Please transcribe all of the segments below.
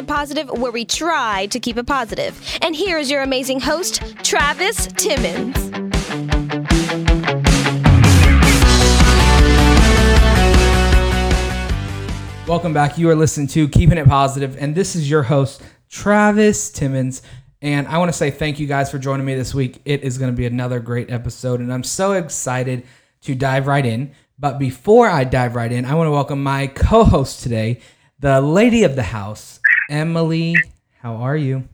It Positive, where we try to keep it positive. And here is your amazing host, Travis Timmons. Welcome back. You are listening to Keeping It Positive, and this is your host, Travis Timmons. And I want to say thank you guys for joining me this week. It is going to be another great episode, and I'm so excited to dive right in. But before I dive right in, I want to welcome my co-host today, the lady of the house, Emily. How are you?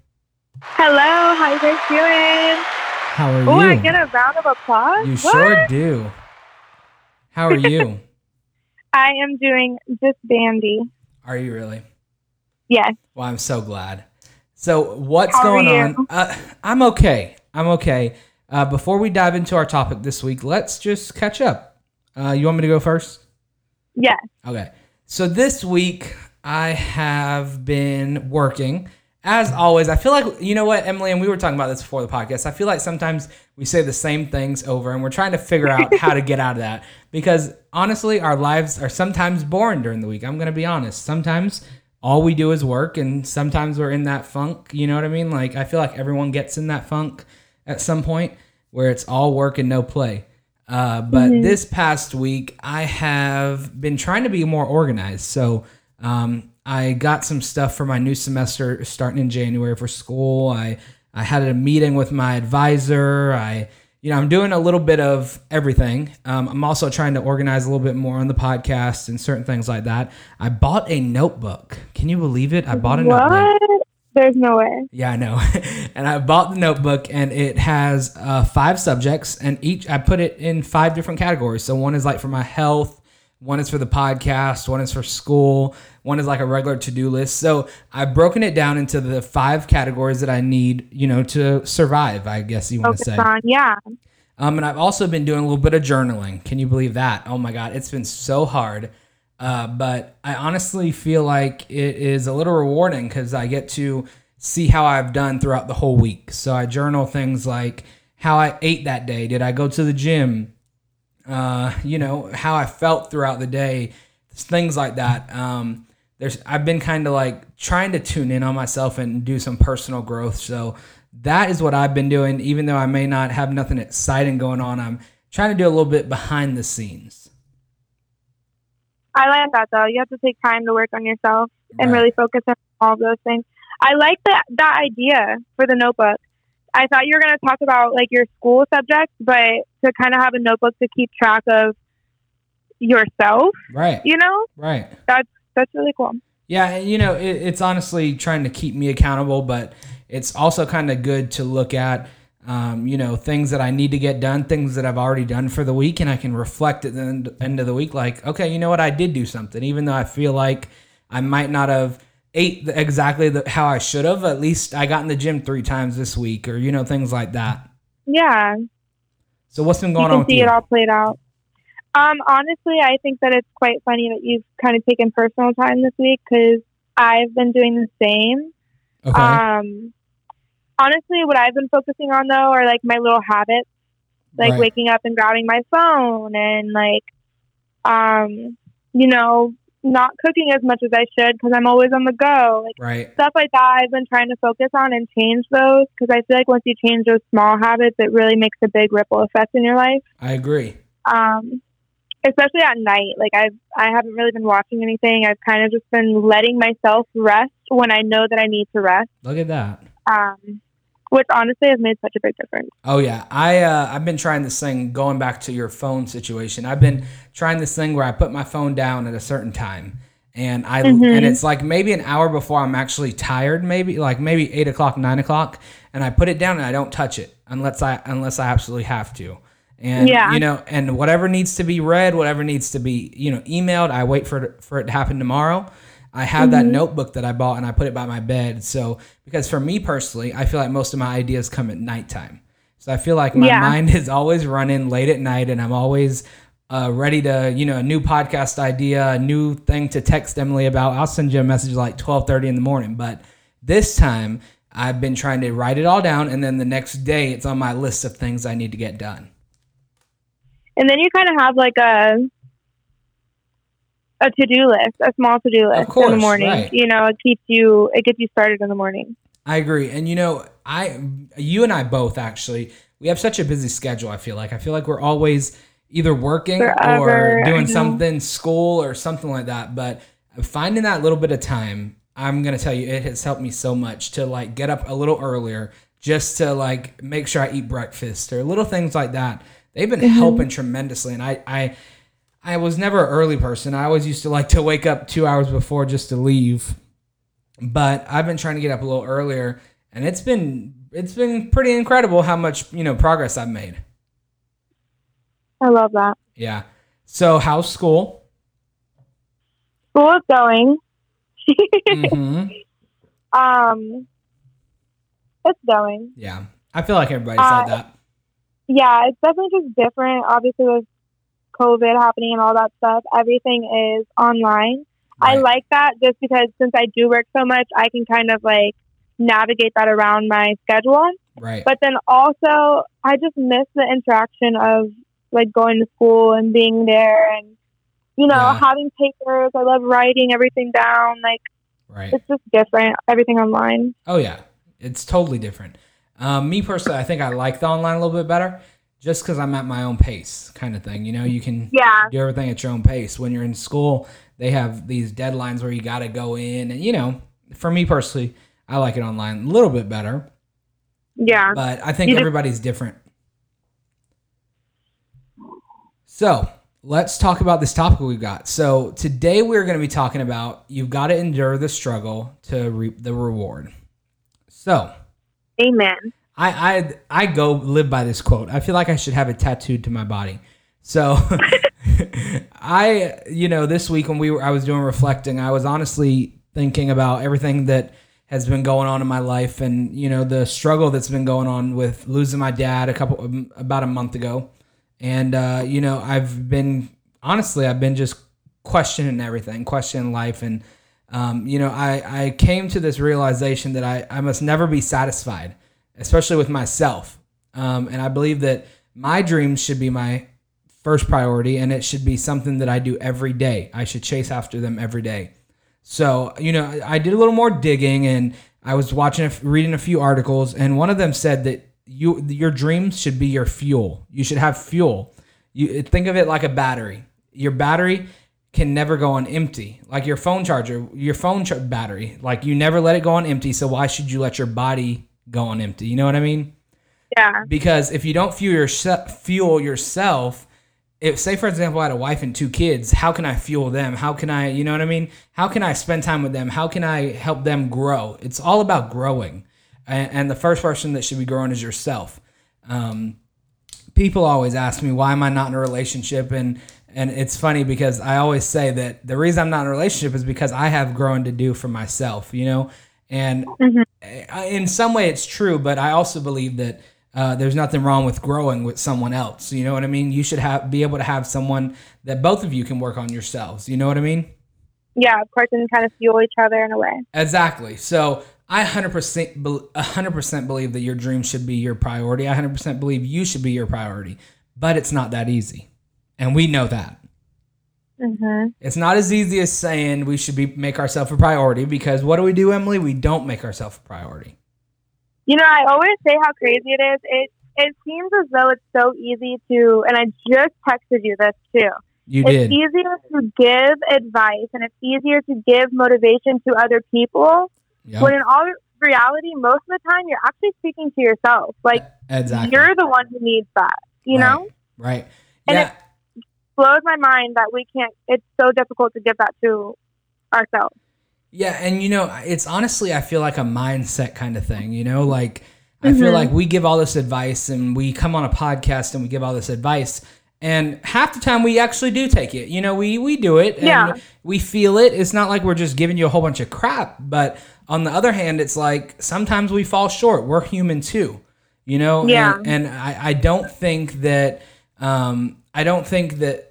Hello. How are you guys doing? How are you? Oh, I get a round of applause? You sure do. How are you? I am doing just dandy. Are you really? Yes. Well, I'm so glad. So what's going on? I'm okay. Before we dive into our topic this week, let's just catch up. You want me to go first? Yes. Okay. So this week I have been working. As always, I feel like, you know what, Emily, and we were talking about this before the podcast. I feel like sometimes we say the same things over, and we're trying to figure out how to get out of that. Because honestly, our lives are sometimes boring during the week. I'm going to be honest. Sometimes all we do is work, and sometimes we're in that funk. You know what I mean? Like, I feel like everyone gets in that funk at some point where it's all work and no play. But this past week, I have been trying to be more organized. So, I got some stuff for my new semester starting in January for school. I had a meeting with my advisor. I'm doing a little bit of everything. I'm also trying to organize a little bit more on the podcast and certain things like that. I bought a notebook. Can you believe it? I bought a notebook. There's no way. Yeah, I know. And I bought the notebook, and it has 5 subjects, and each I put it in 5 different categories. So one is like for my health. One is for the podcast, one is for school, one is like a regular to-do list. So I've broken it down into the 5 categories that I need, to survive, I guess you want to say. Yeah. And I've also been doing a little bit of journaling. Can you believe that? Oh my God, it's been so hard. But I honestly feel like it is a little rewarding because I get to see how I've done throughout the whole week. So I journal things like how I ate that day. Did I go to the gym? How I felt throughout the day, things like that. I've been kind of like trying to tune in on myself and do some personal growth. So that is what I've been doing, even though I may not have nothing exciting going on. I'm trying to do a little bit behind the scenes. I like that though. You have to take time to work on yourself and really focus on all those things. I like that idea for the notebook. I thought you were going to talk about like your school subjects, but to kind of have a notebook to keep track of yourself, right? Right. That's really cool. Yeah. It's honestly trying to keep me accountable, but it's also kind of good to look at, things that I need to get done, things that I've already done for the week. And I can reflect at the end of the week, like, okay, you know what? I did do something, even though I feel like I might not have ate exactly how I should have. At least I got in the gym 3 times this week, or things like that. Yeah. So what's been going on with you? You can see it all played out. Honestly, I think that it's quite funny that you've kind of taken personal time this week because I've been doing the same. Okay. Honestly, what I've been focusing on though are like my little habits, like waking up and grabbing my phone and like, not cooking as much as I should because I'm always on the go. Stuff like that I've been trying to focus on and change those because I feel like once you change those small habits, it really makes a big ripple effect in your life. I agree. Especially at night. Like I haven't really been watching anything. I've kind of just been letting myself rest when I know that I need to rest. Look at that. Which honestly has made such a big difference. Oh yeah. I've been trying this thing, going back to your phone situation. I've been trying this thing where I put my phone down at a certain time and and it's like maybe an hour before I'm actually tired, maybe 8 o'clock, 9 o'clock. And I put it down and I don't touch it unless I absolutely have to. And, and whatever needs to be read, whatever needs to be, emailed, I wait for it to happen tomorrow. I have that notebook that I bought and I put it by my bed. So, because for me personally, I feel like most of my ideas come at nighttime. So I feel like my mind is always running late at night and I'm always ready to, a new podcast idea, a new thing to text Emily about. I'll send you a message like 12:30 in the morning. But this time I've been trying to write it all down. And then the next day it's on my list of things I need to get done. And then you kind of have like a a to-do list, a small to-do list, of course, in the morning. Right. You know, it gets you started in the morning. I agree. And, you know, you and I both, actually, we have such a busy schedule. I feel like we're always either working or doing something, school or something like that. But finding that little bit of time, I'm going to tell you, it has helped me so much to like get up a little earlier just to like make sure I eat breakfast or little things like that. They've been helping tremendously. And I was never an early person. I always used to like to wake up 2 hours before just to leave. But I've been trying to get up a little earlier, and it's been pretty incredible how much, you know, progress I've made. I love that. Yeah. So how's school? School is going. Mm-hmm. It's going. Yeah. I feel like everybody's like that. Yeah, it's definitely just different. Obviously, with COVID happening and all that stuff, everything is online. Right. I like that just because since I do work so much, I can kind of like navigate that around my schedule. Right. But then also, I just miss the interaction of like going to school and being there and, you know, having papers. I love writing everything down. Like, right. It's just different. Everything online. Oh, yeah. It's totally different. Me personally, I think I like the online a little bit better just because I'm at my own pace kind of thing. You know, you can do everything at your own pace. When you're in school, they have these deadlines where you got to go in. And, you know, for me personally, I like it online a little bit better. Yeah. But I think everybody's different. So let's talk about this topic we've got. So today we're going to be talking about you've got to endure the struggle to reap the reward. So, amen. I go live by this quote. I feel like I should have it tattooed to my body. So this week when I was doing reflecting, I was honestly thinking about everything that has been going on in my life and, you know, the struggle that's been going on with losing my dad about a month ago. And, you know, I've been just questioning everything, questioning life. And, you know, I came to this realization that I must never be satisfied, especially with myself. And I believe that my dreams should be my first priority, and it should be something that I do every day. I should chase after them every day. So, you know, I did a little more digging, and I was reading a few articles, and one of them said that your dreams should be your fuel. You should have fuel. You think of it like a battery. Your battery can never go on empty. Like your phone charger, your phone battery, like you never let it go on empty. So why should you let your body go on empty? You know what I mean? Yeah. Because if you don't fuel yourself, if, say for example, I had a wife and 2 kids, how can I fuel them? How can I, you know what I mean? How can I spend time with them? How can I help them grow? It's all about growing. And the first person that should be growing is yourself. People always ask me, why am I not in a relationship? And it's funny because I always say that the reason I'm not in a relationship is because I have growing to do for myself, you know? And in some way it's true, but I also believe that there's nothing wrong with growing with someone else. You know what I mean? You should be able to have someone that both of you can work on yourselves. You know what I mean? Yeah, of course, and kind of fuel each other in a way. Exactly. So I 100% believe that your dream should be your priority. I 100% believe you should be your priority, but it's not that easy. And we know that. Mm-hmm. It's not as easy as saying we should make ourselves a priority, because what do we do, Emily? We don't make ourselves a priority. You know, I always say how crazy it is. It seems as though it's so easy to, and I just texted you this too. You did. It's easier to give advice and it's easier to give motivation to other people. Yep. When in all reality, most of the time, you're actually speaking to yourself. Like, exactly. You're the one who needs that, you know? Right. Yeah. And it blows my mind that it's so difficult to give that to ourselves. Yeah. And, you know, it's honestly, I feel like a mindset kind of thing, you know? Like, I feel like we give all this advice and we come on a podcast and we give all this advice. And half the time we actually do take it. You know, we do it and we feel it. It's not like we're just giving you a whole bunch of crap. But on the other hand, it's like sometimes we fall short. We're human too, you know? Yeah. And I don't think that, I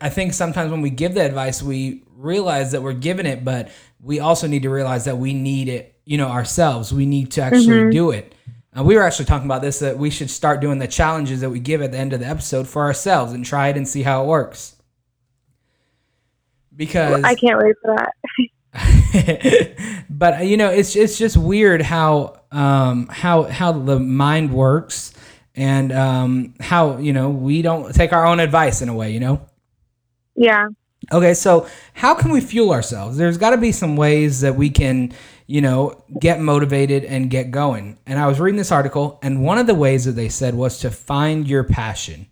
think sometimes when we give the advice, we realize that we're giving it, but we also need to realize that we need it, you know, ourselves. We need to actually do it. We were actually talking about this, that we should start doing the challenges that we give at the end of the episode for ourselves and try it and see how it works. because I can't wait for that. But you know, it's just weird how the mind works, and how, you know, we don't take our own advice in a way, you know? Yeah. Okay, so how can we fuel ourselves? There's got to be some ways that we can, you know, get motivated and get going. And I was reading this article, and one of the ways that they said was to find your passion.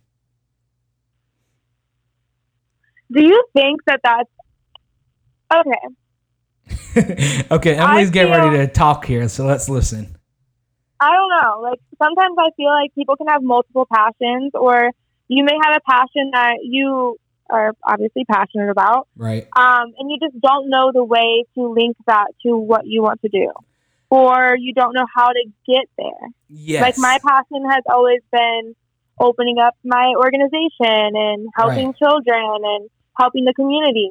Do you think that that's okay? Okay, Emily's getting ready to talk here, so let's listen. I don't know. Like, sometimes I feel like people can have multiple passions, or you may have a passion that you are obviously passionate about. Right. And you just don't know the way to link that to what you want to do, or you don't know how to get there. Yes. Like, my passion has always been opening up my organization and helping right. children and helping the community.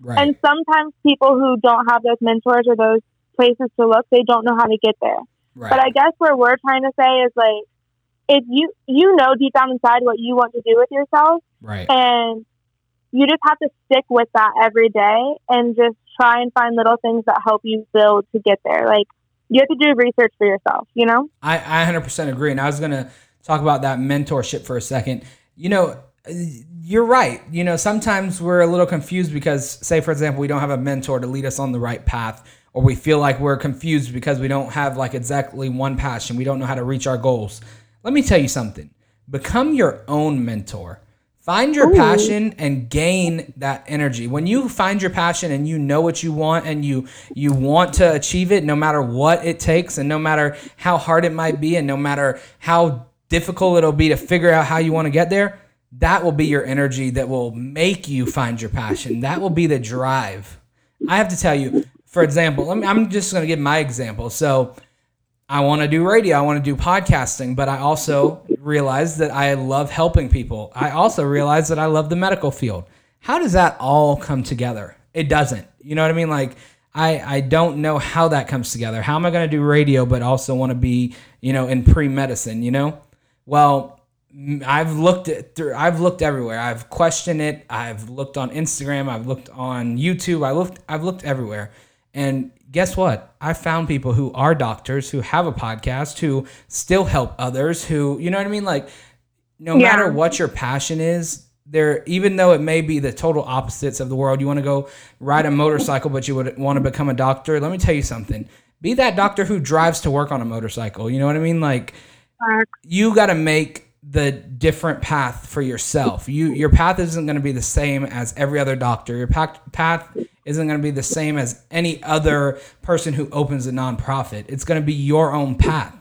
Right. And sometimes people who don't have those mentors or those places to look, they don't know how to get there. Right. But I guess what we're trying to say is, like, if you know deep down inside what you want to do with yourself, right. and you just have to stick with that every day and just try and find little things that help you build to get there. Like, you have to do research for yourself, you know? I 100% agree. And I was going to talk about that mentorship for a second. You know, you're right. You know, sometimes we're a little confused because, say, for example, we don't have a mentor to lead us on the right path, or we feel like we're confused because we don't have, like, exactly one passion. We don't know how to reach our goals. Let me tell you something. Become your own mentor. Find your Ooh. Passion and gain that energy. When you find your passion and you know what you want, and you want to achieve it, no matter what it takes, and no matter how hard it might be, and no matter how difficult it'll be to figure out how you want to get there, that will be your energy that will make you find your passion. That will be the drive. I have to tell you, for example, I'm just going to give my example. So I want to do radio. I want to do podcasting, but I also realized that I love helping people. I also realized that I love the medical field. How does that all come together? It doesn't. You know what I mean? Like, I don't know how that comes together. How am I going to do radio, but also want to be, you know, in pre-medicine, you know? Well, I've looked everywhere. I've questioned it. I've looked on Instagram. I've looked on YouTube. I've looked everywhere. And guess what? I found people who are doctors, who have a podcast, who still help others, who, you know what I mean? Like, no yeah. matter what your passion is, there, even though it may be the total opposites of the world, you want to go ride a motorcycle, but you would want to become a doctor. Let me tell you something. Be that doctor who drives to work on a motorcycle. You know what I mean? Like, you got to make the different path for yourself. Your path isn't going to be the same as every other doctor. Your path isn't going to be the same as any other person who opens a nonprofit. It's going to be your own path.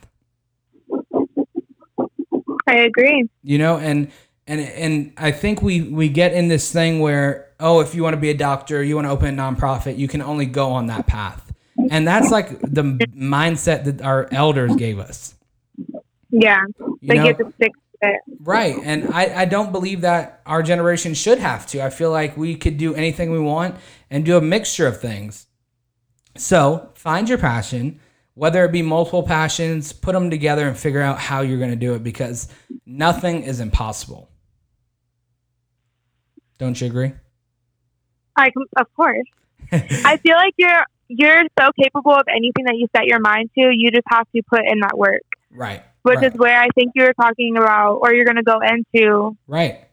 I agree. You know, and I think we get in this thing where, oh, if you want to be a doctor, you want to open a nonprofit, you can only go on that path. And that's like the mindset that our elders gave us. Yeah. They get to stick to it. Right. And I don't believe that our generation should have to. I feel like we could do anything we want and do a mixture of things. So find your passion, whether it be multiple passions, put them together and figure out how you're going to do it, because nothing is impossible. Don't you agree? Of course. I feel like you're so capable of anything that you set your mind to. You just have to put in that work. Right. Which right. is where I think you were talking about, or you're going to go into, right?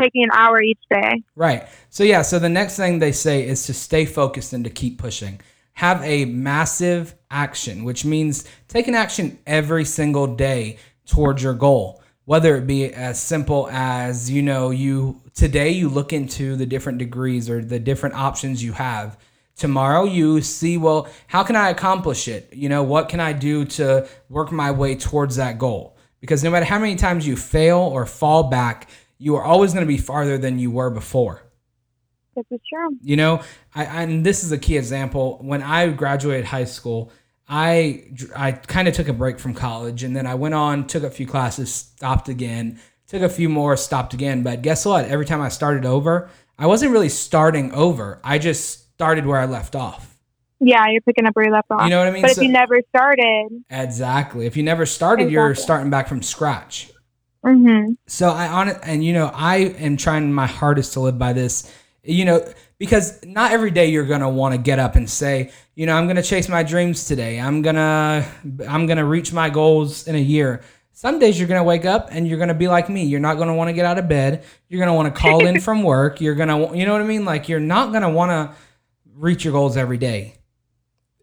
Taking an hour each day. Right. So yeah. So the next thing they say is to stay focused and to keep pushing. Have a massive action, which means take an action every single day towards your goal. Whether it be as simple as, you know, today you look into the different degrees or the different options you have. Tomorrow you see, well, how can I accomplish it? You know, what can I do to work my way towards that goal? Because no matter how many times you fail or fall back, you are always going to be farther than you were before. This is true. You know, and this is a key example. When I graduated high school, I kind of took a break from college, and then I went on, took a few classes, stopped again, took a few more, stopped again. But guess what? Every time I started over, I wasn't really starting over. I just started where I left off. Yeah, you're picking up where you left off. You know what I mean? But if you never started. Exactly. If you never started, you're starting back from scratch. Mm-hmm. So I, you know, I am trying my hardest to live by this, You know, because not every day you're going to want to get up and say, you know, I'm going to chase my dreams today. I'm going to reach my goals in a year. Some days you're going to wake up and you're going to be like me. You're not going to want to get out of bed. You're going to want to call in from work. You're going to, you know what I mean? Like, you're not going to want to reach your goals every day.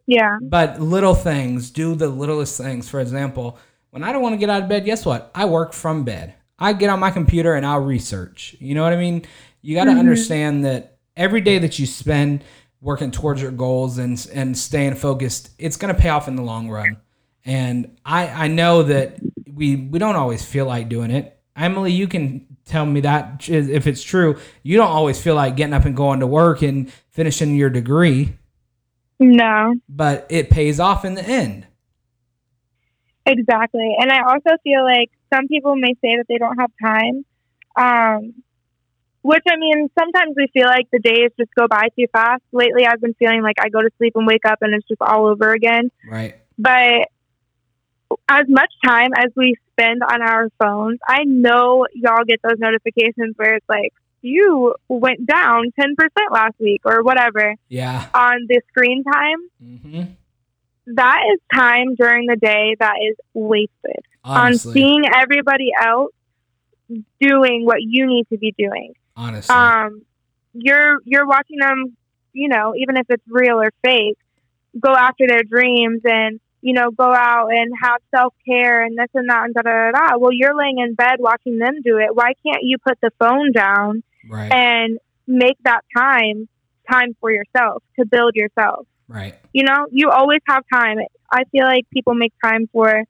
Yeah. But little things, do the littlest things. For example, when I don't want to get out of bed, guess what? I work from bed. I get on my computer and I'll research. You know what I mean? You got to understand that every day that you spend working towards your goals and staying focused, it's going to pay off in the long run. And I know that we don't always feel like doing it. Emily, you can tell me that if it's true. You don't always feel like getting up and going to work and finishing your degree. No. But it pays off in the end. Exactly. And I also feel like some people may say that they don't have time. Which, I mean, sometimes we feel like the days just go by too fast. Lately, I've been feeling like I go to sleep and wake up and it's just all over again. Right. But as much time as we spend on our phones, I know y'all get those notifications where it's like, you went down 10% last week or whatever. Yeah. On the screen time. Mm-hmm. That is time during the day that is wasted. Honestly. On seeing everybody else doing what you need to be doing. Honestly. You're watching them, you know, even if it's real or fake, go after their dreams and, you know, go out and have self-care and this and that and da-da-da-da. Well, you're laying in bed watching them do it. Why can't you put the phone down right. and make that time for yourself, to build yourself? Right. You know, you always have time. I feel like people make time for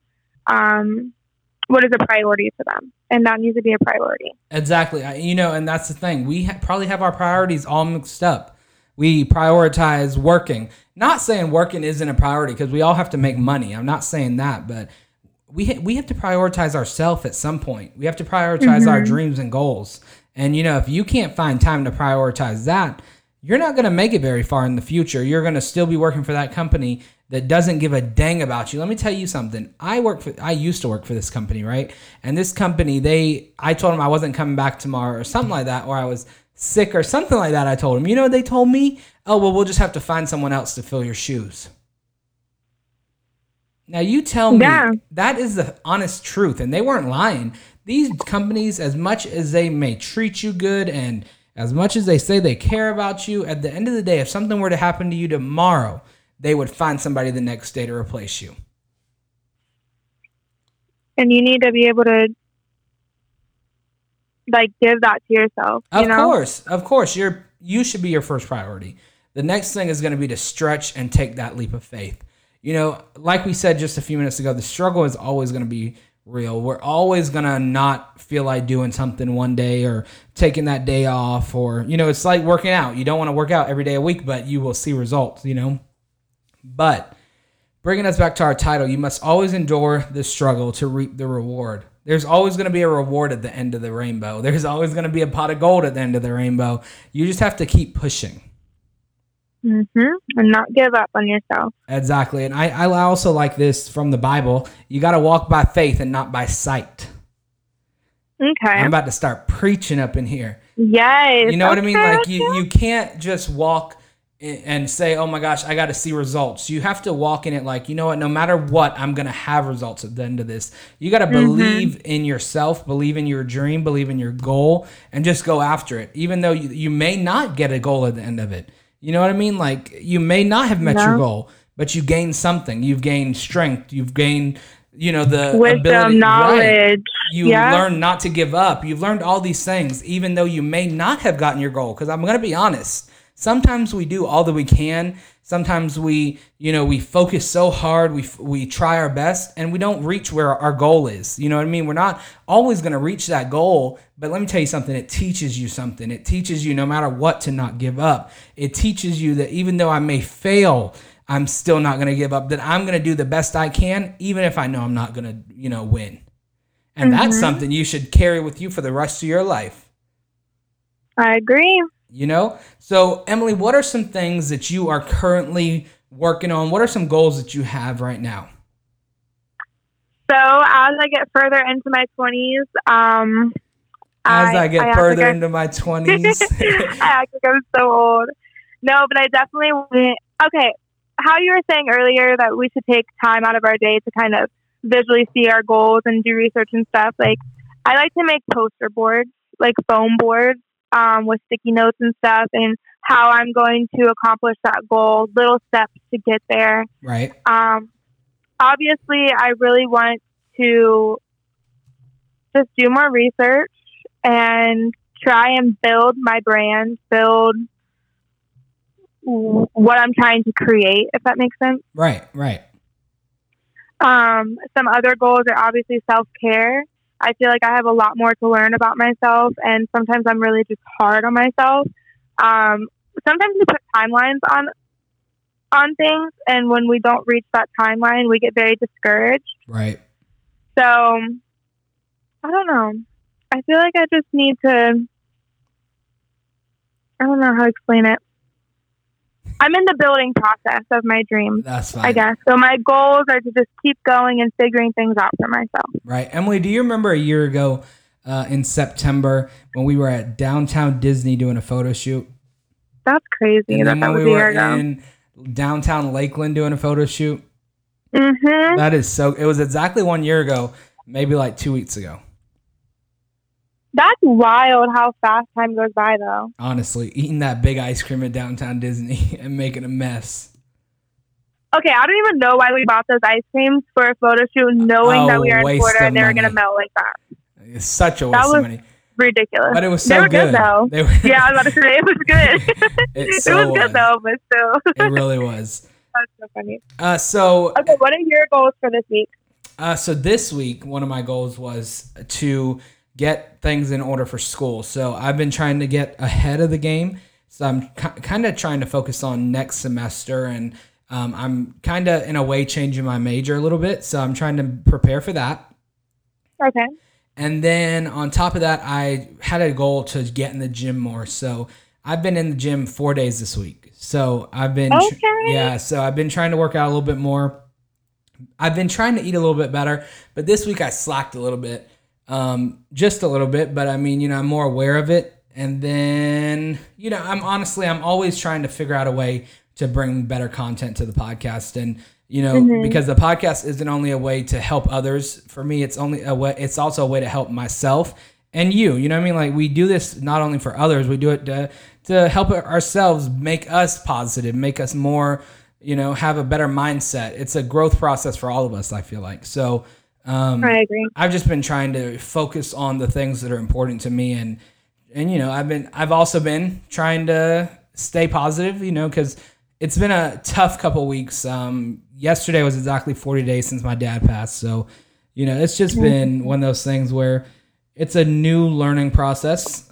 what is a priority to them. And that needs to be a priority. Exactly. You know, and that's the thing. We probably have our priorities all mixed up. We prioritize working. Not saying working isn't a priority, because we all have to make money. I'm not saying that, but we have to prioritize ourselves at some point. We have to prioritize our dreams and goals. And, you know, if you can't find time to prioritize that, you're not going to make it very far in the future. You're going to still be working for that company that doesn't give a dang about you. Let me tell you something. I used to work for this company, right? And this company, I told them I wasn't coming back tomorrow or something like that, or I was sick or something like that. I told them, you know what they told me? Oh, well, we'll just have to find someone else to fill your shoes. Now you tell me that is the honest truth. And they weren't lying. These companies, as much as they may treat you good and as much as they say they care about you, at the end of the day, if something were to happen to you tomorrow, they would find somebody the next day to replace you. And you need to be able to, like, give that to yourself. Of course. You should be your first priority. The next thing is going to be to stretch and take that leap of faith. You know, like we said just a few minutes ago, the struggle is always going to be real. We're always gonna not feel like doing something one day or taking that day off, or, you know, it's like working out. You don't want to work out every day a week, but you will see results, you know. But bringing us back to our title, you must always endure the struggle to reap the reward. There's always going to be a reward at the end of the rainbow. There's always going to be a pot of gold at the end of the rainbow. You just have to keep pushing. And not give up on yourself. Exactly. And I also like this from the Bible. You got to walk by faith and not by sight. Okay. I'm about to start preaching up in here. Yes. You know what I mean? Like, you can't just walk and say, oh my gosh, I got to see results. You have to walk in it like, you know what, no matter what, I'm going to have results at the end of this. You got to believe in yourself, believe in your dream, believe in your goal, and just go after it. Even though you may not get a goal at the end of it. You know what I mean? Like, you may not have met your goal, but you gained something. You've gained strength. You've gained, you know, the wisdom, ability, knowledge. Right. You learn not to give up. You've learned all these things, even though you may not have gotten your goal. Because I'm going to be honest. Sometimes we do all that we can. Sometimes we, you know, we focus so hard. We try our best and we don't reach where our goal is. You know what I mean? We're not always going to reach that goal. But let me tell you something. It teaches you something. It teaches you no matter what to not give up. It teaches you that even though I may fail, I'm still not going to give up, that I'm going to do the best I can, even if I know I'm not going to, you know, win. And that's something you should carry with you for the rest of your life. I agree. You know, so Emily, what are some things that you are currently working on? What are some goals that you have right now? So as I get further into my 20s, As I get further into my 20s. I think I'm so old. No, but I definitely went, okay, how you were saying earlier that we should take time out of our day to kind of visually see our goals and do research and stuff. Like, I like to make poster boards, like foam boards, with sticky notes and stuff, and how I'm going to accomplish that goal, little steps to get there. Right. Obviously, I really want to just do more research and try and build my brand, build what I'm trying to create, if that makes sense. Right, right. Some other goals are obviously self-care. I feel like I have a lot more to learn about myself, and sometimes I'm really just hard on myself. Sometimes we put timelines on things, and when we don't reach that timeline, we get very discouraged. Right. So, I don't know. I feel like I just need to, I don't know how to explain it. I'm in the building process of my dream. That's fine. I guess. So my goals are to just keep going and figuring things out for myself. Right. Emily, do you remember a year ago in September when we were at Downtown Disney doing a photo shoot? That's crazy. And then when we were in Downtown Lakeland doing a photo shoot? Mm-hmm. That is so, it was exactly 1 year ago, maybe like 2 weeks ago. That's wild how fast time goes by, though. Honestly, eating that big ice cream at Downtown Disney and making a mess. Okay, I don't even know why we bought those ice creams for a photo shoot, knowing that we were in Florida and they were going to melt like that. It's such a waste of money. Ridiculous. But it was so good though. Yeah, I was about to say, it was good. It was good, though, but still. It really was. That's so funny. Okay, what are your goals for this week? So this week, one of my goals was to get things in order for school. So I've been trying to get ahead of the game. So I'm kind of trying to focus on next semester, and I'm kind of in a way changing my major a little bit. So I'm trying to prepare for that. Okay. And then on top of that, I had a goal to get in the gym more. So I've been in the gym 4 days this week. So I've been, So I've been trying to work out a little bit more. I've been trying to eat a little bit better, but this week I slacked a little bit. Just a little bit, but I mean, you know, I'm more aware of it. And then, you know, I'm always trying to figure out a way to bring better content to the podcast. And, you know, because the podcast isn't only a way to help others. For me, it's also a way to help myself and you know what I mean? Like, we do this not only for others, we do it to help ourselves, make us positive, make us more, you know, have a better mindset. It's a growth process for all of us, I feel like. So, I agree. I've just been trying to focus on the things that are important to me, and you know, I've also been trying to stay positive, you know, because it's been a tough couple weeks. Yesterday was exactly 40 days since my dad passed, so you know, it's just been one of those things where it's a new learning process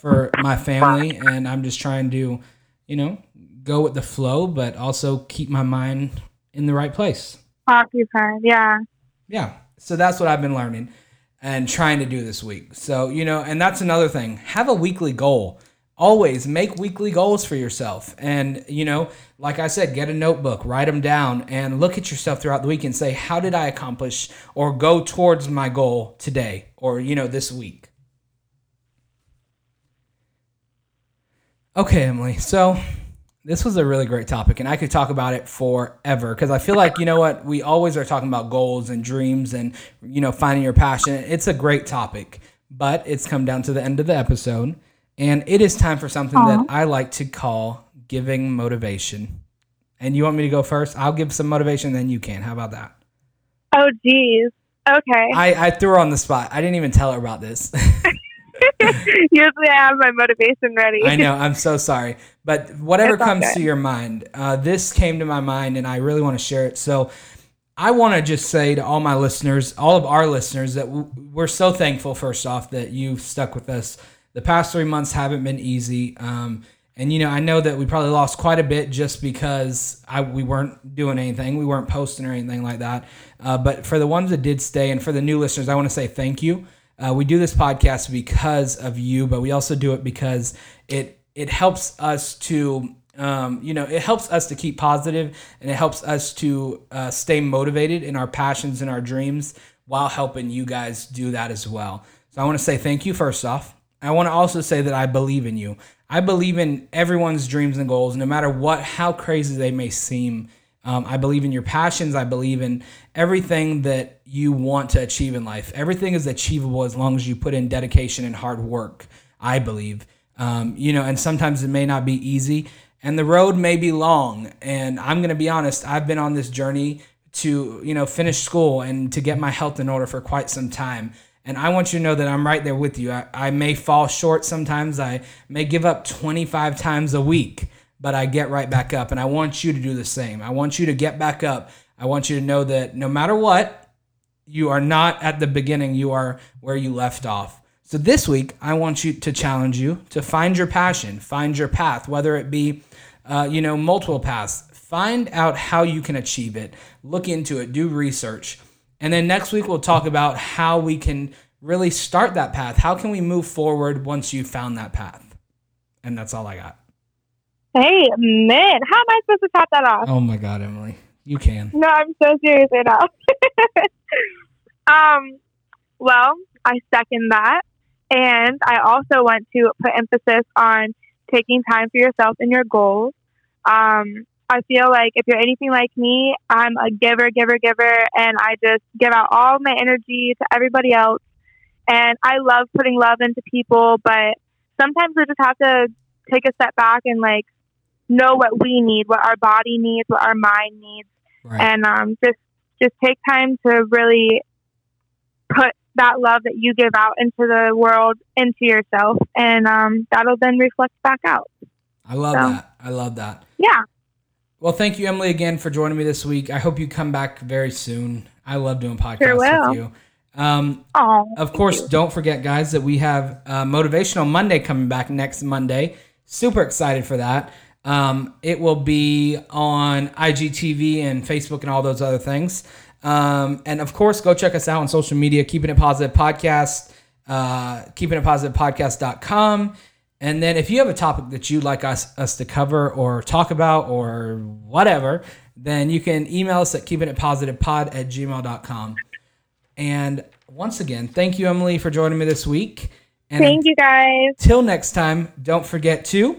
for my family, and I'm just trying to, you know, go with the flow, but also keep my mind in the right place. Occupied, yeah. Yeah. So that's what I've been learning and trying to do this week. So, you know, and that's another thing. Have a weekly goal. Always make weekly goals for yourself. And, you know, like I said, get a notebook, write them down, and look at yourself throughout the week and say, how did I accomplish or go towards my goal today or, you know, this week? Okay, Emily. So this was a really great topic, and I could talk about it forever because I feel like, you know what, we always are talking about goals and dreams and, you know, finding your passion. It's a great topic, but it's come down to the end of the episode, and it is time for something that I like to call giving motivation. And you want me to go first? I'll give some motivation, then you can. How about that? Oh, geez. Okay. I threw her on the spot. I didn't even tell her about this. Usually I have my motivation ready. I know. I'm so sorry. But whatever comes to your mind, this came to my mind, and I really want to share it. So I want to just say to all my listeners, all of our listeners, that we're so thankful, first off, that you've stuck with us. The past 3 months haven't been easy. And, you know, I know that we probably lost quite a bit just because we weren't doing anything. We weren't posting or anything like that. But for the ones that did stay, and for the new listeners, I want to say thank you. We do this podcast because of you, but we also do it because it helps us to, you know, it helps us to keep positive, and it helps us to stay motivated in our passions and our dreams while helping you guys do that as well. So I want to say thank you first off. I want to also say that I believe in you. I believe in everyone's dreams and goals, no matter what, how crazy they may seem. I believe in your passions. I believe in everything that you want to achieve in life. Everything is achievable as long as you put in dedication and hard work, I believe. And sometimes it may not be easy and the road may be long. And I'm going to be honest, I've been on this journey to, finish school and to get my health in order for quite some time. And I want you to know that I'm right there with you. I may fall short sometimes. I may give up 25 times a week, but I get right back up. And I want you to do the same. I want you to get back up. I want you to know that no matter what, you are not at the beginning. You are where you left off. So this week, I want you to challenge you to find your passion, find your path, whether it be, multiple paths. Find out how you can achieve it. Look into it. Do research. And then next week, we'll talk about how we can really start that path. How can we move forward once you've found that path? And that's all I got. Hey, man, how am I supposed to top that off? Oh, my God, Emily. You can. No, I'm so serious right now. Well, I second that. And I also want to put emphasis on taking time for yourself and your goals. I feel like if you're anything like me, I'm a giver, and I just give out all my energy to everybody else. And I love putting love into people, but sometimes we just have to take a step back and know what we need, what our body needs, what our mind needs. Right. And just take time to really put that love that you give out into the world, into yourself, and that'll then reflect back out. I love that. Yeah. Well, thank you, Emily, again for joining me this week. I hope you come back very soon. I love doing podcasts with you. Of course, don't forget, guys, that we have Motivational Monday coming back next Monday. Super excited for that. It will be on IGTV and Facebook and all those other things. And of course, go check us out on social media, Keeping It Positive Podcast, keepingitpositivepodcast.com. And then if you have a topic that you'd like us to cover or talk about or whatever, then you can email us at keepingitpositivepod@gmail.com. And once again, thank you, Emily, for joining me this week. And thank you, guys. Till next time, don't forget to